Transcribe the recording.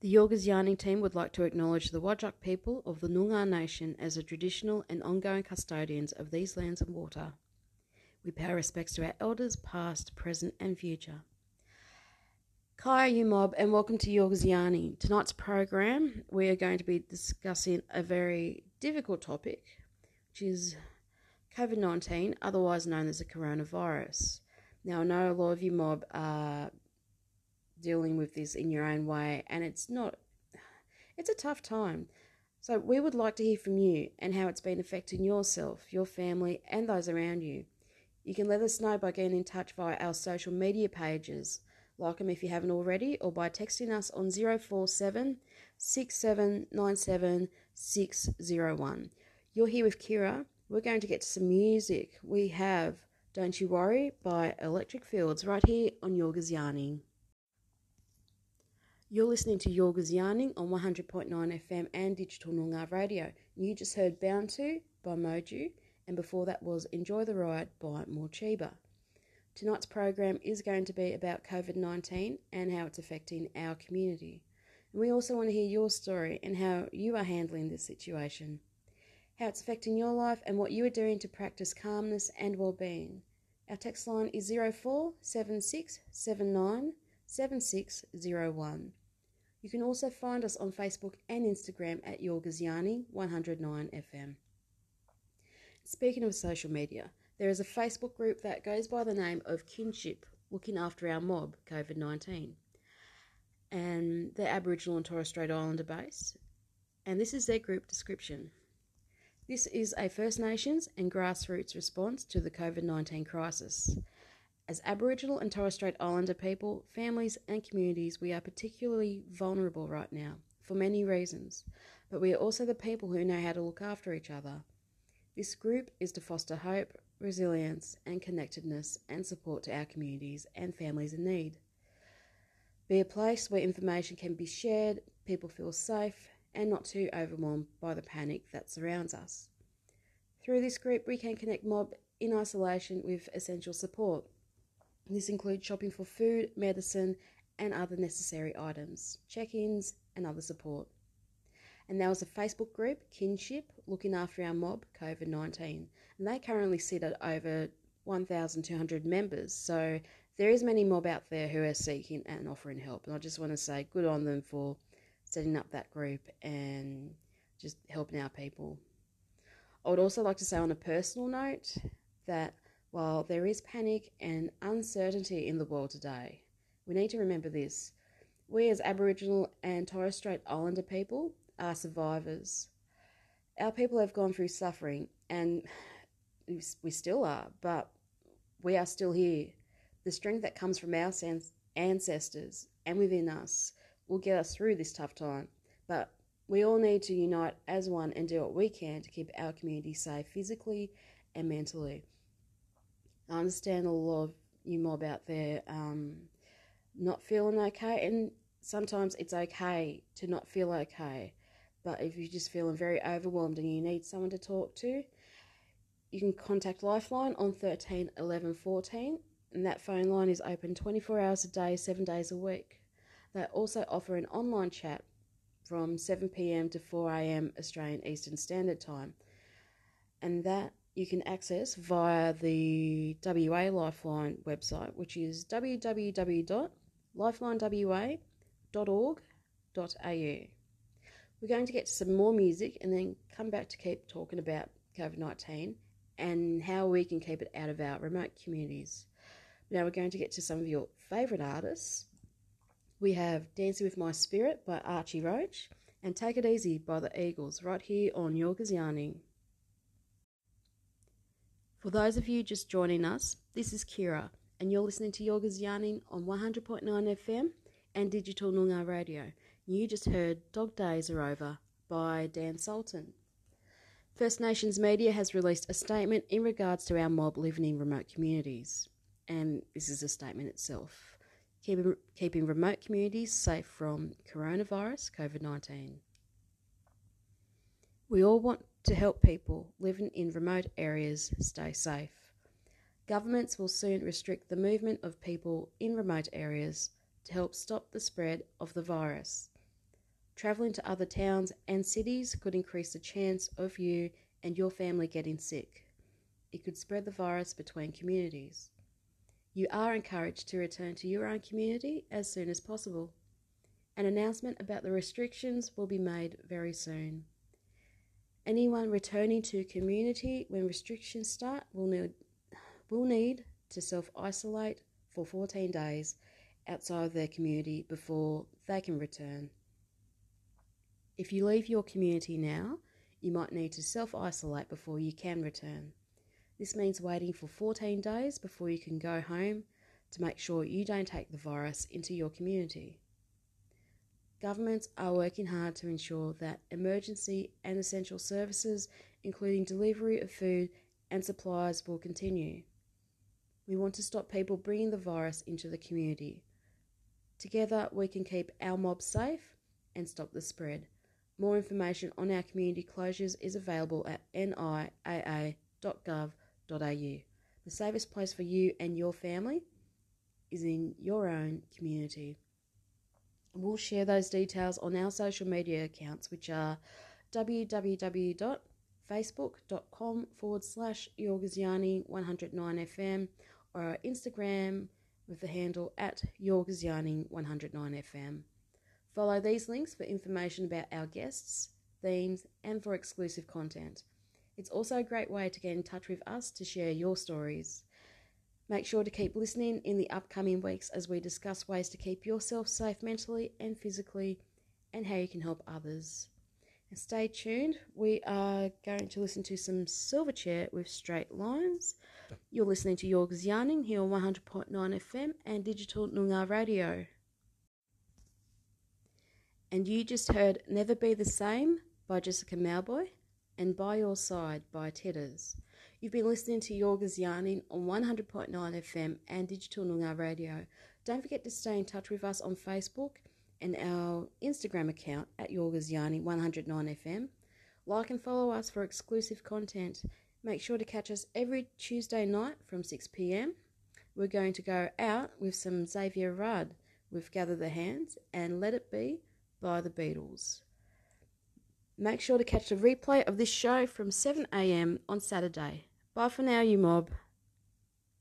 The Yorga's Yarning team would like to acknowledge the Wadjuk people of the Noongar Nation as the traditional and ongoing custodians of these lands and water. We pay our respects to our elders, past, present and future. Kia ora, you mob, and welcome to Yorga's Yarning. Tonight's program, we are going to be discussing a very difficult topic, which is COVID-19, otherwise known as the coronavirus. Now, I know a lot of you mob are dealing with this in your own way, and it's a tough time. So we would like to hear from you and how it's been affecting yourself, your family and those around you. You can let us know by getting in touch via our social media pages, like them if you haven't already, or by texting us on 047 6797 601. You're here with Kira. We're going to get to some music. We have Don't You Worry by Electric Fields right here on Yorga's Yarning. You're listening to Yorga's Yarning on 100.9 FM and Digital Noongar Radio. You just heard Bound To by Moju, and before that was Enjoy the Ride by Mochiba. Tonight's program is going to be about COVID-19 and how it's affecting our community. And we also want to hear your story and how you are handling this situation, how it's affecting your life and what you are doing to practice calmness and well-being. Our text line is 0476797601. You can also find us on Facebook and Instagram at Yorga's Yarning 109 FM. Speaking of social media, there is a Facebook group that goes by the name of Kinship Looking After Our Mob COVID-19, and they're Aboriginal and Torres Strait Islander based, and this is their group description. This is a First Nations and grassroots response to the COVID-19 crisis. As Aboriginal and Torres Strait Islander people, families and communities, we are particularly vulnerable right now for many reasons, but we are also the people who know how to look after each other. This group is to foster hope, resilience and connectedness and support to our communities and families in need. Be a place where information can be shared, people feel safe and not too overwhelmed by the panic that surrounds us. Through this group, we can connect mob in isolation with essential support. This includes shopping for food, medicine, and other necessary items, check-ins, and other support. And there was a Facebook group, Kinship Looking After Our Mob COVID-19, and they currently sit at over 1,200 members. So there is many mob out there who are seeking and offering help, and I just want to say good on them for setting up that group and just helping our people. I would also like to say on a personal note that while there is panic and uncertainty in the world today, we need to remember this. We as Aboriginal and Torres Strait Islander people are survivors. Our people have gone through suffering, and we still are, but we are still here. The strength that comes from our ancestors and within us will get us through this tough time, but we all need to unite as one and do what we can to keep our community safe physically and mentally. I understand a lot of you mob out there not feeling okay, and sometimes it's okay to not feel okay, but if you're just feeling very overwhelmed and you need someone to talk to, you can contact Lifeline on 13 11 14, and that phone line is open 24 hours a day, 7 days a week. They also offer an online chat from 7 p.m. to 4 a.m. Australian Eastern Standard Time, and that you can access via the WA Lifeline website, which is www.lifelinewa.org.au. We're going to get to some more music and then come back to keep talking about COVID-19 and how we can keep it out of our remote communities. Now we're going to get to some of your favourite artists. We have Dancing With My Spirit by Archie Roach and Take It Easy by the Eagles right here on Yorga's Yarning. For those of you just joining us, this is Kira, and you're listening to Yorga's Yarning on 100.9 FM and Digital Noongar Radio. You just heard Dog Days Are Over by Dan Sultan. First Nations Media has released a statement in regards to our mob living in remote communities, and this is a statement itself. Keeping remote communities safe from coronavirus, COVID-19. We all want to help people living in remote areas stay safe. Governments will soon restrict the movement of people in remote areas to help stop the spread of the virus. Travelling to other towns and cities could increase the chance of you and your family getting sick. It could spread the virus between communities. You are encouraged to return to your own community as soon as possible. An announcement about the restrictions will be made very soon. Anyone returning to community when restrictions start will need to self-isolate for 14 days outside of their community before they can return. If you leave your community now, you might need to self-isolate before you can return. This means waiting for 14 days before you can go home to make sure you don't take the virus into your community. Governments are working hard to ensure that emergency and essential services, including delivery of food and supplies, will continue. We want to stop people bringing the virus into the community. Together, we can keep our mob safe and stop the spread. More information on our community closures is available at niaa.gov.au. The safest place for you and your family is in your own community. We'll share those details on our social media accounts, which are www.facebook.com/Yorga's Yarning 109FM, or our Instagram with the handle at Yorga's Yarning 109FM. Follow these links for information about our guests, themes, and for exclusive content. It's also a great way to get in touch with us to share your stories. Make sure to keep listening in the upcoming weeks as we discuss ways to keep yourself safe mentally and physically, and how you can help others. And stay tuned. We are going to listen to some Silverchair with Straight Lines. You're listening to Yorga's Yarning here on 100.9 FM and Digital Noongar Radio. And you just heard Never Be the Same by Jessica Mowboy and By Your Side by Tedders. You've been listening to Yorga's Yarning on 100.9 FM and Digital Noongar Radio. Don't forget to stay in touch with us on Facebook and our Instagram account at Yorga's Yarning 109 FM. Like and follow us for exclusive content. Make sure to catch us every Tuesday night from 6 p.m. We're going to go out with some Xavier Rudd with Gather the Hands and Let It Be by the Beatles. Make sure to catch the replay of this show from 7 a.m. on Saturday. Bye for now, you mob.